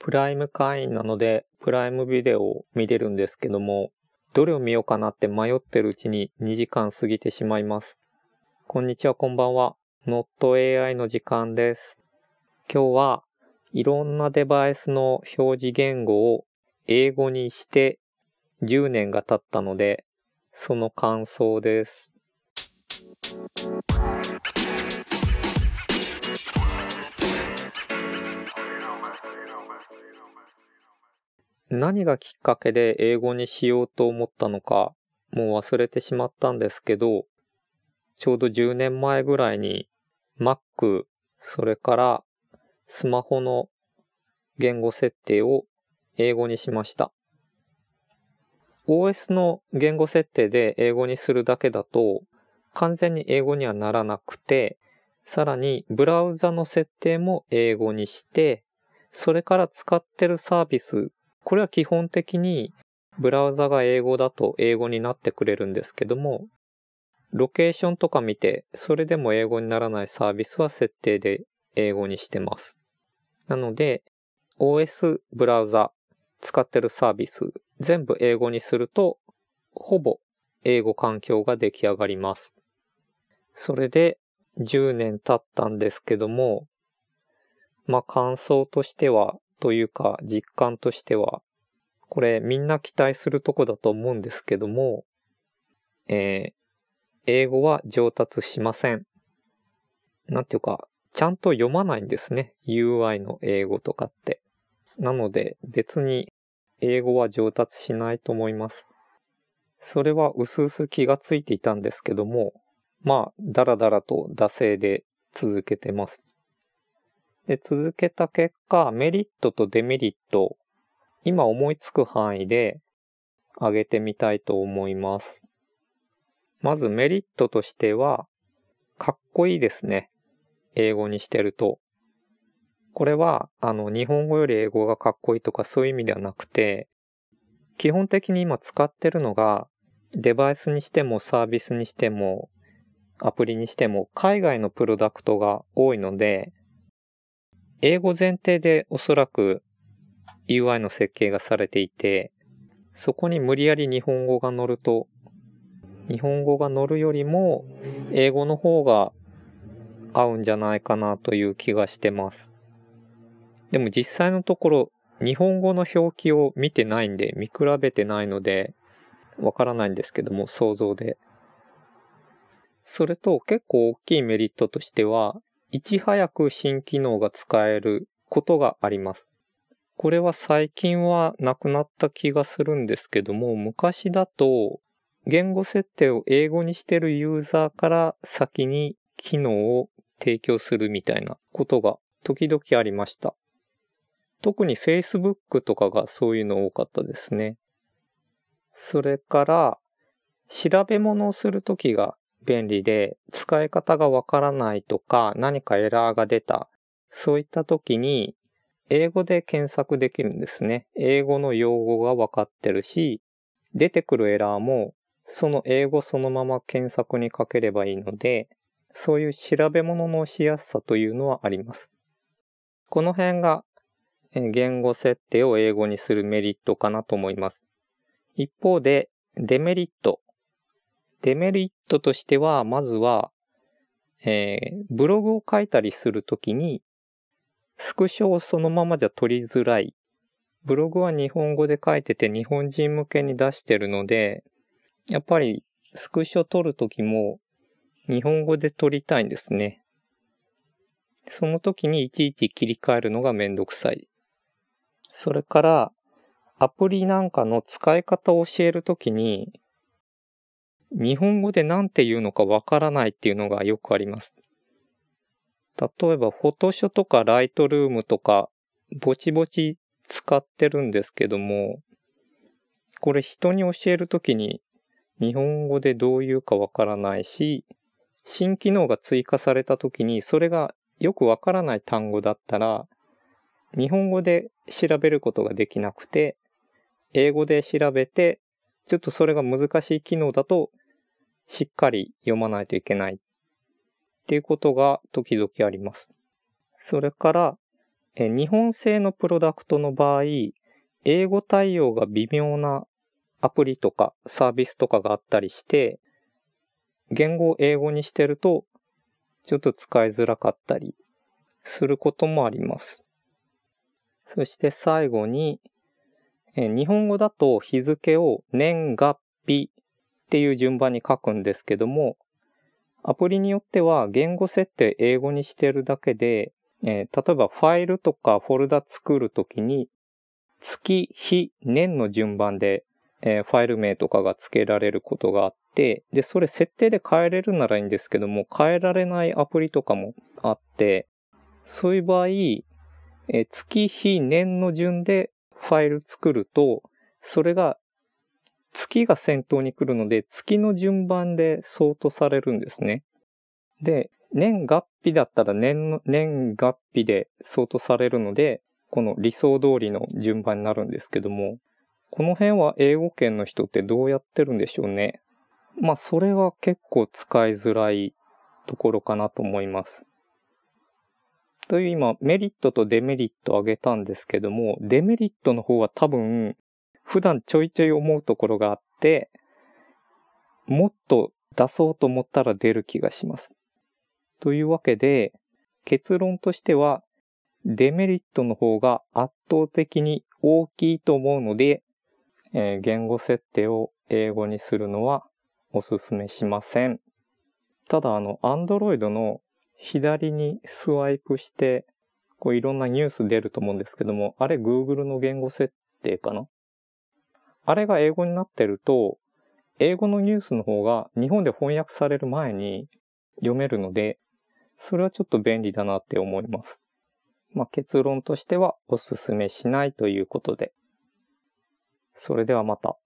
プライム会員なのでプライムビデオを見れるんですけども、どれを見ようかなって迷ってるうちに2時間過ぎてしまいます。こんにちは、こんばんは。NotAI の時間です。今日はいろんなデバイスの表示言語を英語にして10年が経ったので、その感想です。何がきっかけで英語にしようと思ったのか、もう忘れてしまったんですけど、ちょうど10年前ぐらいに Mac、それからスマホの言語設定を英語にしました。OS の言語設定で英語にするだけだと、完全に英語にはならなくて、さらにブラウザの設定も英語にして、それから使ってるサービス、これは基本的にブラウザが英語だと英語になってくれるんですけども、ロケーションとか見て、それでも英語にならないサービスは設定で英語にしてます。なので、OS、ブラウザ、使ってるサービス、全部英語にすると、ほぼ英語環境が出来上がります。それで10年経ったんですけども、まあ感想としては、というか実感としては、これみんな期待するとこだと思うんですけども、英語は上達しません。なんていうか、ちゃんと読まないんですね。UI の英語とかって。なので別に英語は上達しないと思います。それは薄々気がついていたんですけども、まあだらだらと惰性で続けてます。で、続けた結果、メリットとデメリット、今思いつく範囲で挙げてみたいと思います。まずメリットとしては、かっこいいですね。英語にしてると。これは、日本語より英語がかっこいいとかそういう意味ではなくて、基本的に今使ってるのが、デバイスにしてもサービスにしても、アプリにしても、海外のプロダクトが多いので、英語前提でおそらく UI の設計がされていて、そこに無理やり日本語が乗ると、日本語が乗るよりも英語の方が合うんじゃないかなという気がしてます。でも実際のところ、日本語の表記を見てないんで、見比べてないので、わからないんですけども、想像で。それと結構大きいメリットとしては、いち早く新機能が使えることがあります。これは最近はなくなった気がするんですけども、昔だと言語設定を英語にしてるユーザーから先に機能を提供するみたいなことが時々ありました。特に Facebook とかがそういうの多かったですね。それから調べ物をするときが便利で、使い方がわからないとか何かエラーが出た、そういった時に英語で検索できるんですね。英語の用語がわかってるし、出てくるエラーもその英語そのまま検索にかければいいので、そういう調べ物のしやすさというのはあります。この辺が言語設定を英語にするメリットかなと思います。一方でデメリット。デメリットとしては、まずは、ブログを書いたりするときに、スクショをそのままじゃ取りづらい。ブログは日本語で書いてて日本人向けに出してるので、やっぱりスクショ取るときも日本語で取りたいんですね。その時にいちいち切り替えるのがめんどくさい。それから、アプリなんかの使い方を教えるときに、日本語で何て言うのかわからないっていうのがよくあります。例えば、フォトショとかライトルームとか、ぼちぼち使ってるんですけども、これ人に教えるときに、日本語でどう言うかわからないし、新機能が追加されたときに、それがよくわからない単語だったら、日本語で調べることができなくて、英語で調べて、ちょっとそれが難しい機能だと、しっかり読まないといけないっていうことが時々あります。それから、日本製のプロダクトの場合、英語対応が微妙なアプリとかサービスとかがあったりして、言語を英語にしてるとちょっと使いづらかったりすることもあります。そして最後に、日本語だと日付を年月日っていう順番に書くんですけども、アプリによっては言語設定英語にしてるだけで、例えばファイルとかフォルダ作るときに月、日、年の順番で、ファイル名とかが付けられることがあって、で、それ設定で変えれるならいいんですけども、変えられないアプリとかもあって、そういう場合、月、日、年の順でファイル作ると、それが月が先頭に来るので、月の順番でソートされるんですね。で、年月日だったら年月日でソートされるので、この理想通りの順番になるんですけども、この辺は英語圏の人ってどうやってるんでしょうね。まあそれは結構使いづらいところかなと思います。という今メリットとデメリットを挙げたんですけども、デメリットの方は多分普段ちょいちょい思うところがあって、もっと出そうと思ったら出る気がします。というわけで結論としては、デメリットの方が圧倒的に大きいと思うので、言語設定を英語にするのはおすすめしません。ただAndroid の左にスワイプして、こういろんなニュース出ると思うんですけども、あれ Google の言語設定かな？あれが英語になってると、英語のニュースの方が日本で翻訳される前に読めるので、それはちょっと便利だなって思います。まあ、結論としてはおすすめしないということで。それではまた。